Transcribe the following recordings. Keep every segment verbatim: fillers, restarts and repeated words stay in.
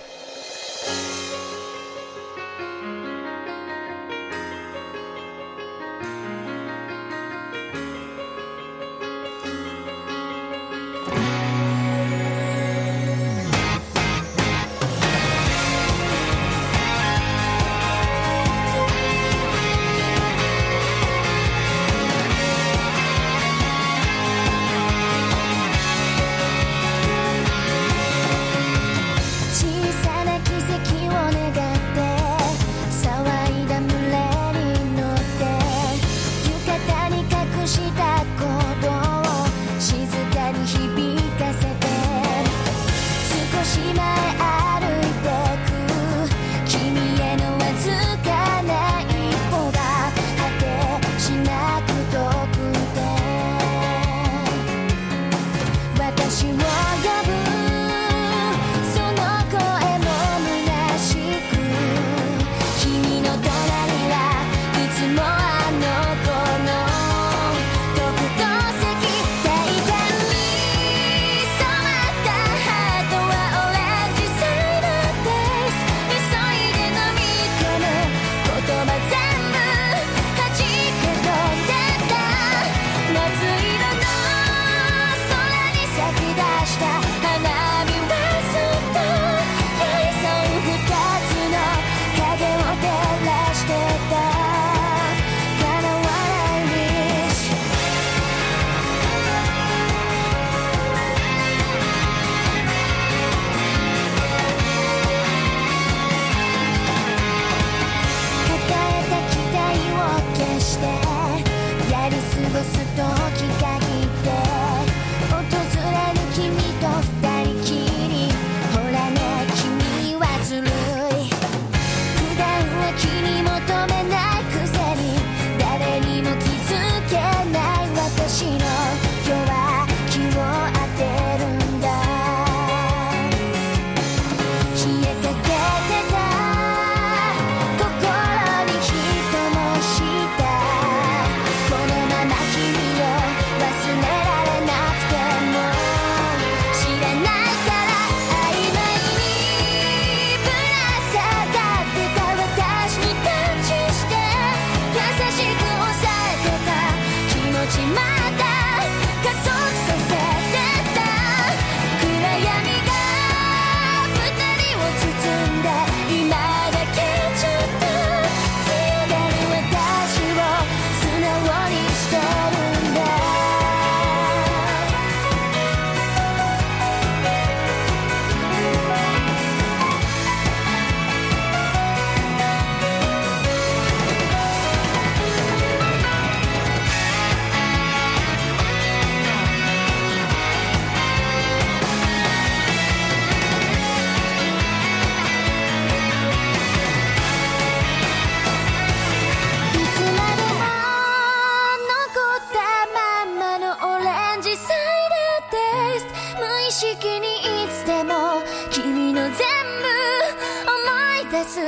ですか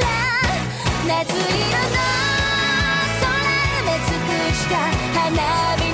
ら夏色の空へ目尽くした花火に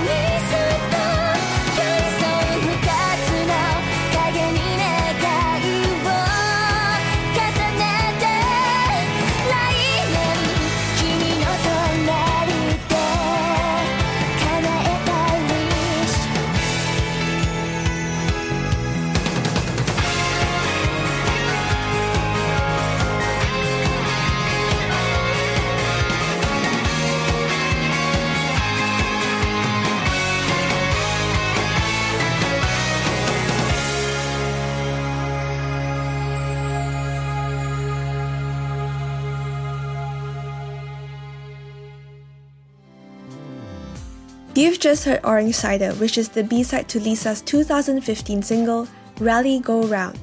You've just heard Orange Cider, which is the B-side to Lisa's two thousand fifteen single, Rally Go Round.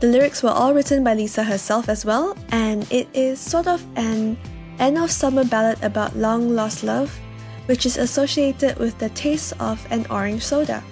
The lyrics were all written by Lisa herself as well, and it is sort of an end-of-summer ballad about long-lost love, which is associated with the taste of an orange soda.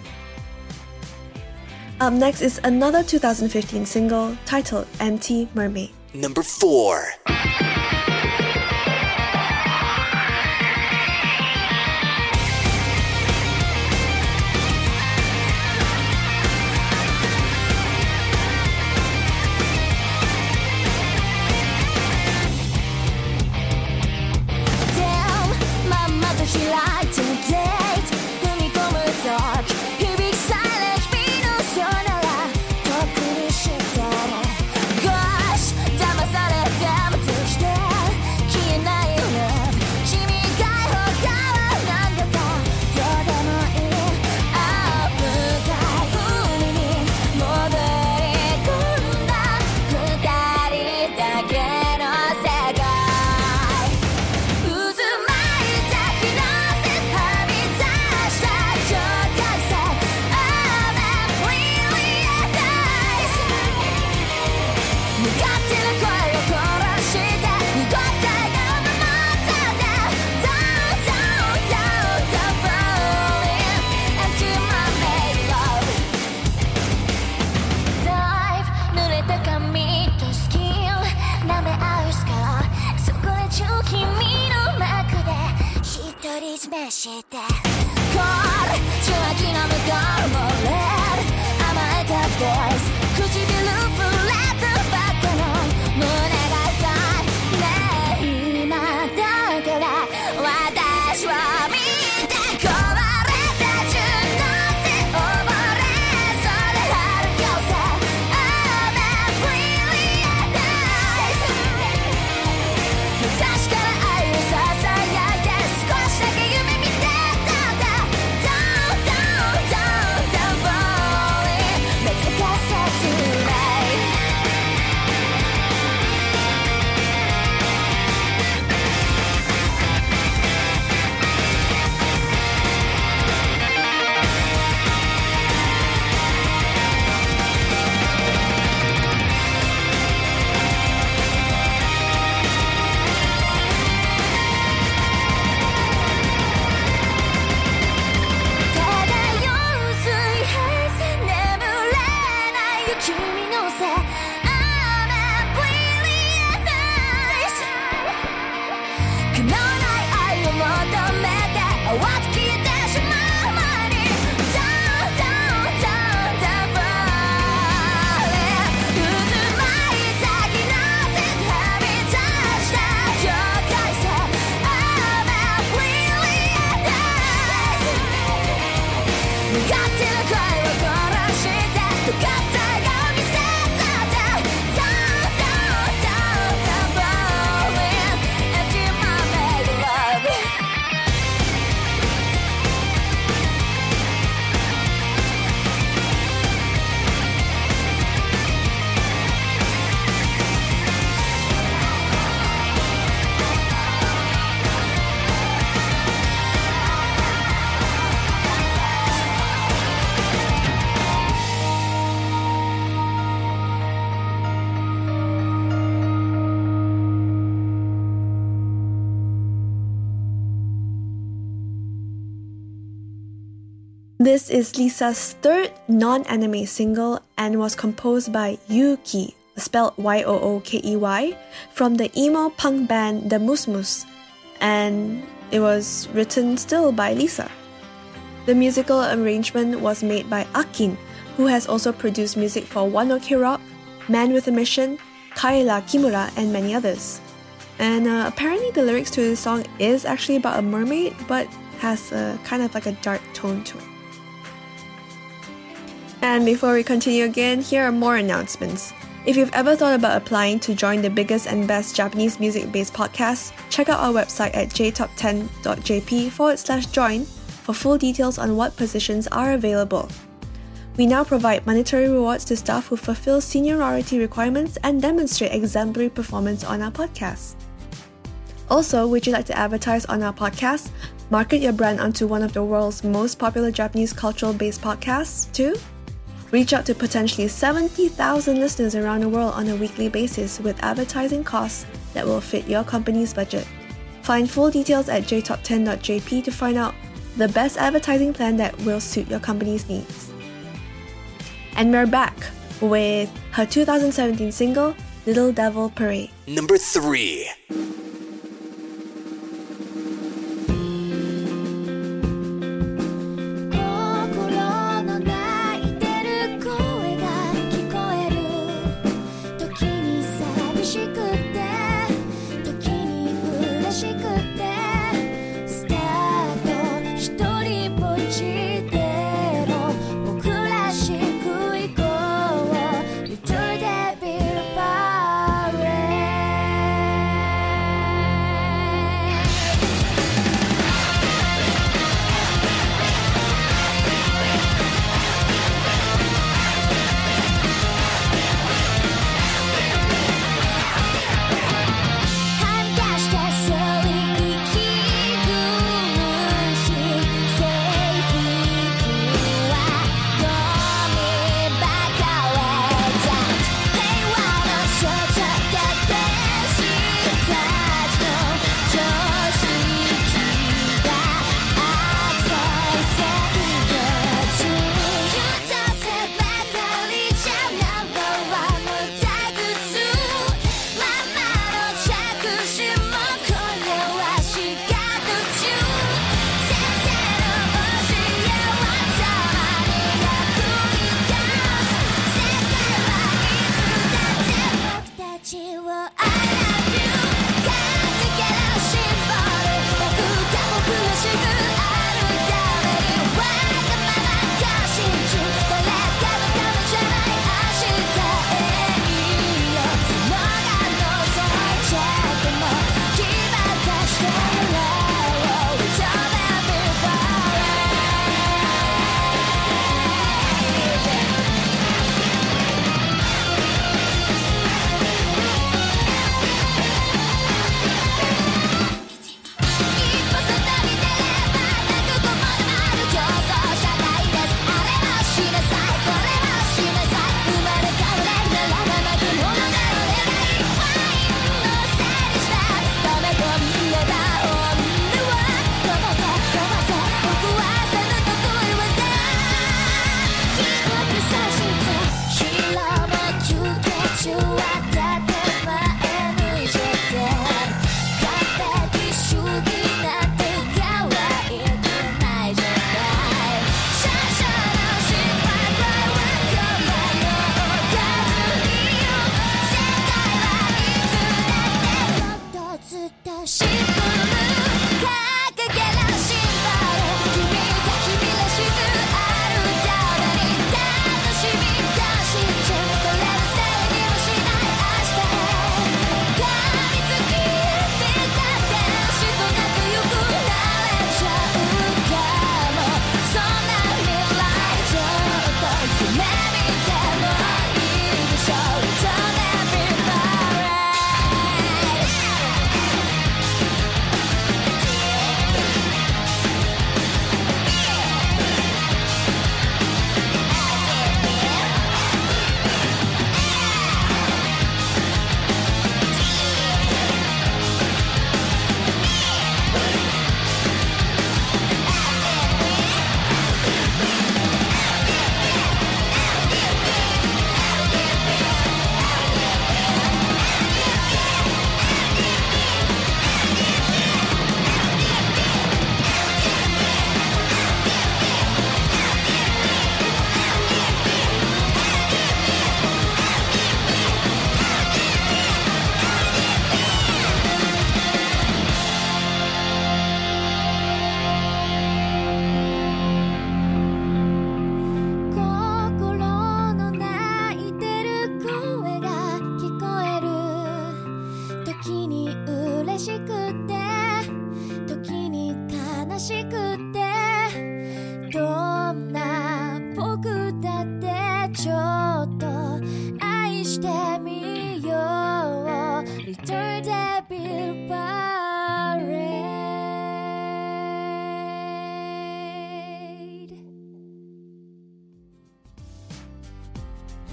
Up next is another two thousand fifteen single titled Empty Mermaid. Number four.This is Lisa's third non-anime single and was composed by y u k i spelled Y O O K E Y, from the emo punk band The Moose Moose, and it was written still by Lisa. The musical arrangement was made by Akin, who has also produced music for One o k r o c k, Man With A Mission, Kaila Kimura, and many others. And uh, apparently the lyrics to this song is actually about a mermaid, but has a kind of like a dark tone to it. And before we continue again, here are more announcements. If you've ever thought about applying to join the biggest and best Japanese music-based podcast, check out our website at j top ten dot j p forward slash join for full details on what positions are available. We now provide monetary rewards to staff who fulfill seniority requirements and demonstrate exemplary performance on our podcast. Also, would you like to advertise on our podcast, market your brand onto one of the world's most popular Japanese cultural-based podcasts too? Reach out to potentially seventy thousand listeners around the world on a weekly basis with advertising costs that will fit your company's budget. Find full details at j top ten dot j p to find out the best advertising plan that will suit your company's needs. And we're back with her twenty seventeen single, Little Devil Parade. Number three.「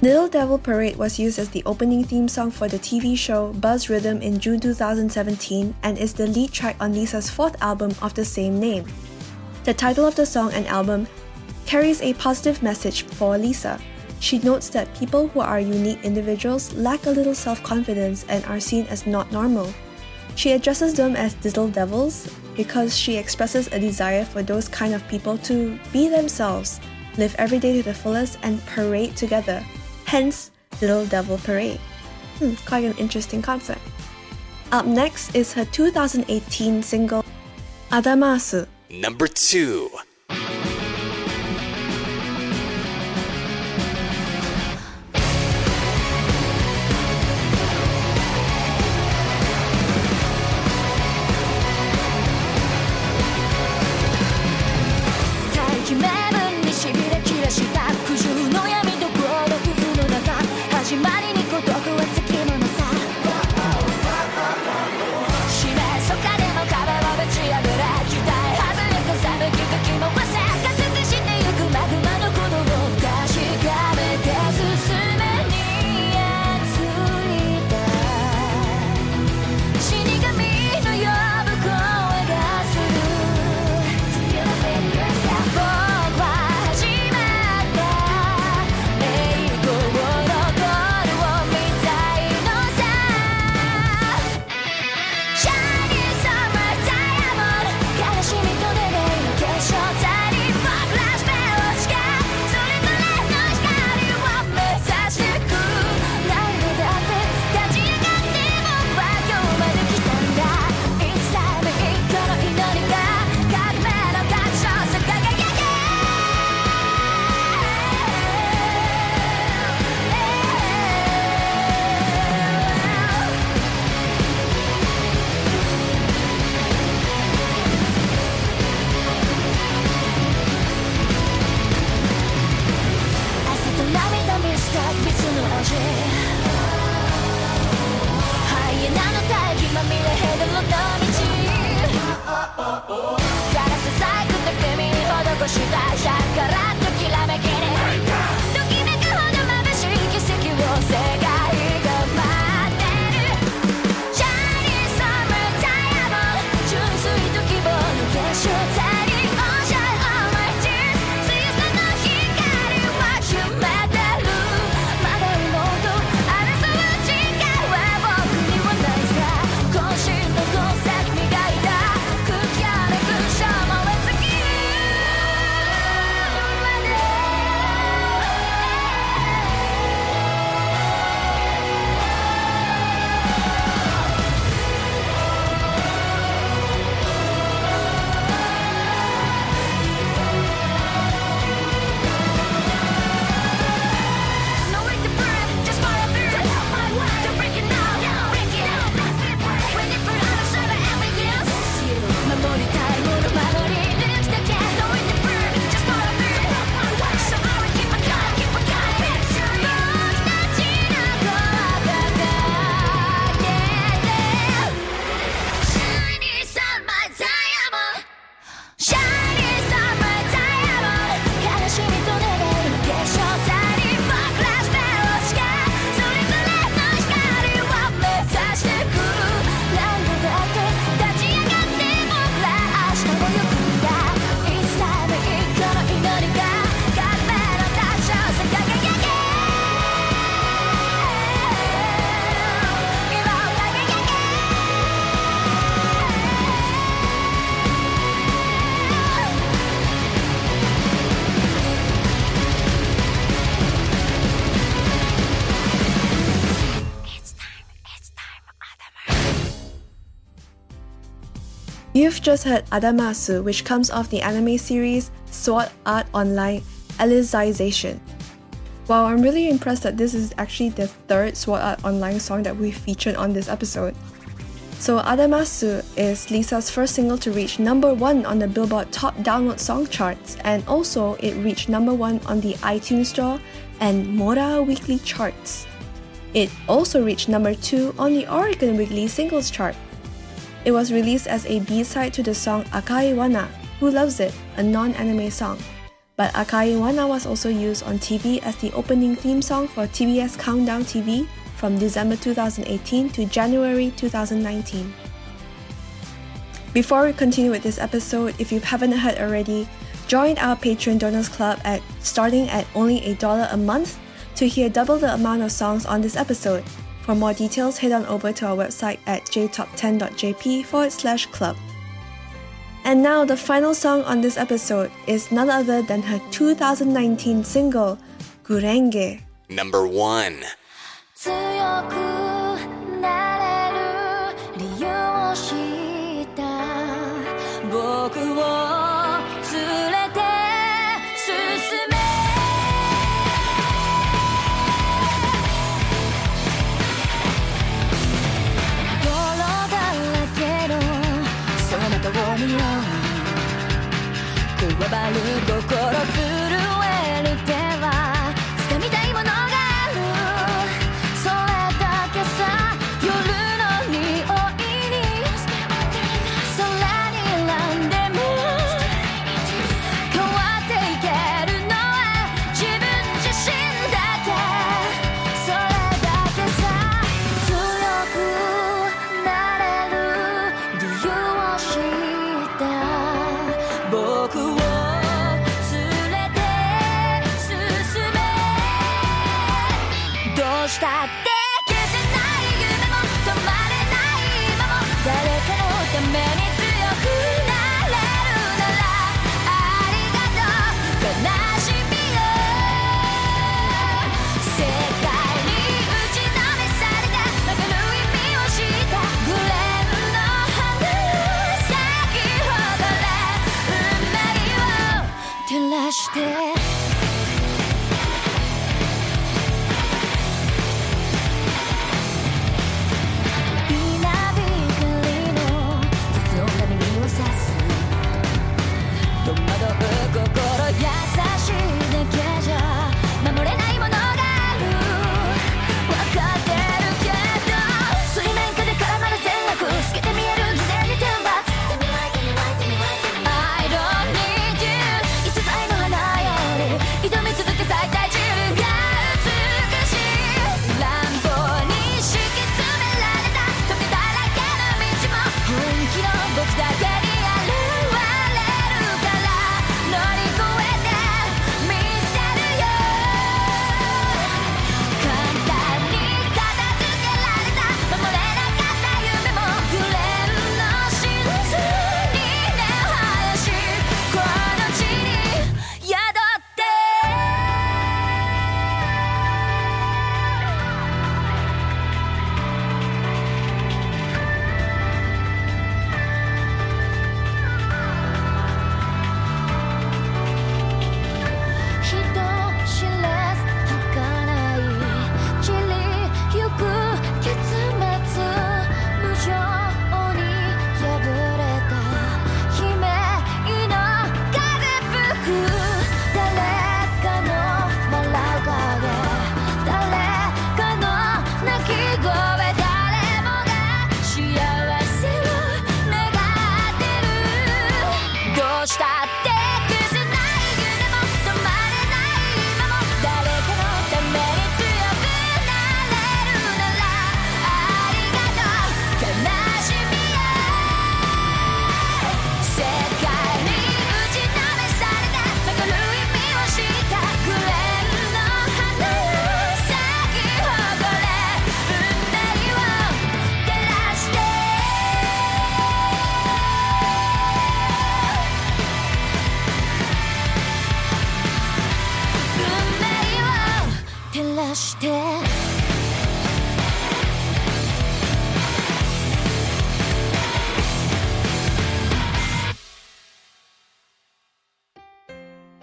Little Devil Parade was used as the opening theme song for the T V show Buzz Rhythm in June two thousand seventeen and is the lead track on Lisa's fourth album of the same name. The title of the song and album carries a positive message for Lisa. She notes that people who are unique individuals lack a little self-confidence and are seen as not normal. She addresses them as little devils because she expresses a desire for those kind of people to be themselves, live every day to the fullest, and parade together. Hence, Little Devil Parade. Hmm, quite an interesting concept. Up next is her two thousand eighteen single, Adamasu. Number two.You've just heard Adamasu, which comes off the anime series Sword Art Online, Alicization. Wow, I'm really impressed that this is actually the third Sword Art Online song that we featured on this episode. So Adamasu is Lisa's first single to reach number one on the Billboard Top Download Song charts, and also it reached number one on the iTunes Store and Mora Weekly charts. It also reached number two on the Oricon Weekly Singles chart.It was released as a B-side to the song Akai Wana, Who Loves It, a non-anime song. but Akai Wana was also used on T V as the opening theme song for T B S Countdown T V from December two thousand eighteen to January two thousand nineteen. Before we continue with this episode, if you haven't heard already, join our Patreon Donors Club at starting at only one dollar a month to hear double the amount of songs on this episode. For more details, head on over to our website at j top ten dot j p forward slash club. And now the final song on this episode is none other than her two thousand nineteen single, Gurenge. Number one.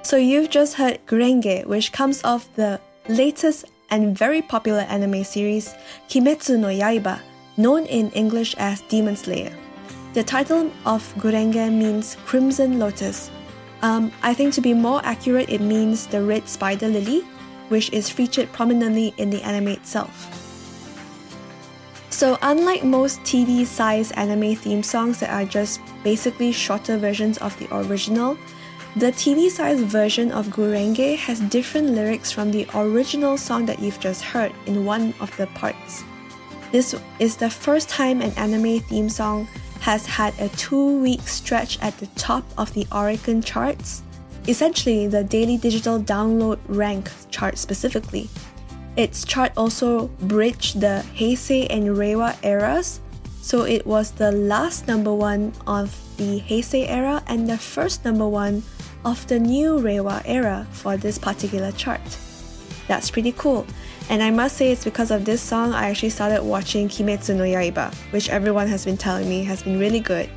So you've just heard Gurenge, which comes off the latest and very popular anime series Kimetsu no Yaiba, known in English as Demon Slayer. The title of Gurenge means Crimson Lotus. Um, I think to be more accurate, it means the red spider lily, which is featured prominently in the anime itself. So unlike most T V-sized anime theme songs that are just basically shorter versions of the original, The T V size version of Gurenge has different lyrics from the original song that you've just heard in one of the parts. This is the first time an anime theme song has had a two-week stretch at the top of the Oricon charts, essentially the daily digital download rank chart specifically. Its chart also bridged the Heisei and Reiwa eras, so it was the last number one of the Heisei era and the first number one of the new Reiwa era for this particular chart. That's pretty cool. And I must say it's because of this song I actually started watching Kimetsu no Yaiba, which everyone has been telling me has been really good.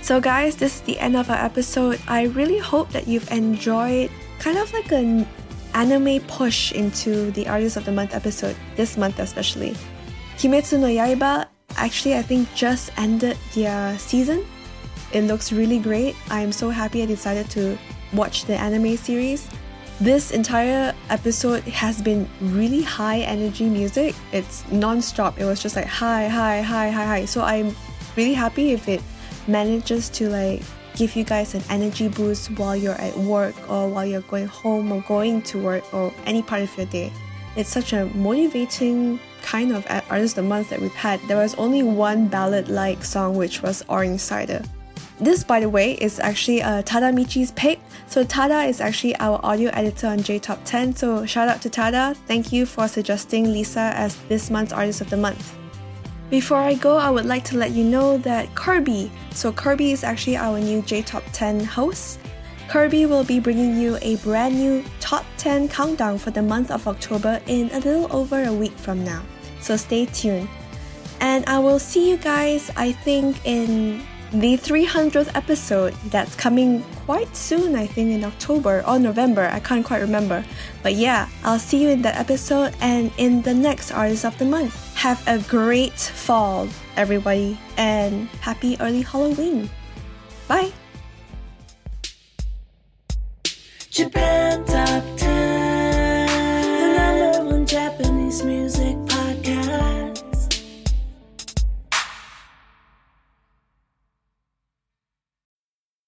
So guys, this is the end of our episode. I really hope that you've enjoyed kind of like an anime push into the Artist of the Month episode, this month especially. Kimetsu no Yaiba actually I think just ended their season. It looks really great. I'm so happy I decided to watch the anime series. This entire episode has been really high energy music. It's non-stop. It was just like high, high, high, high, high. So I'm really happy if it manages to like give you guys an energy boost while you're at work or while you're going home or going to work or any part of your day. It's such a motivating kind of Artist of the Month that we've had. There was only one ballad-like song, which was Orange Cider. This, by the way, is actually uh, Tada Michi's pick. So Tada is actually our audio editor on J Top ten. So shout out to Tada. Thank you for suggesting Lisa as this month's Artist of the Month. Before I go, I would like to let you know that Kirby, so Kirby is actually our new J Top ten host. Kirby will be bringing you a brand new Top ten countdown for the month of October in a little over a week from now. So stay tuned. And I will see you guys, I think, in the three hundredth episode that's coming quite soon, I think in October or November, I can't quite remember. But yeah, I'll see you in that episode and in the next Artist of the Month. Have a great fall, everybody, and happy early Halloween. Bye! Japan Top ten, the number one Japanese music podcast.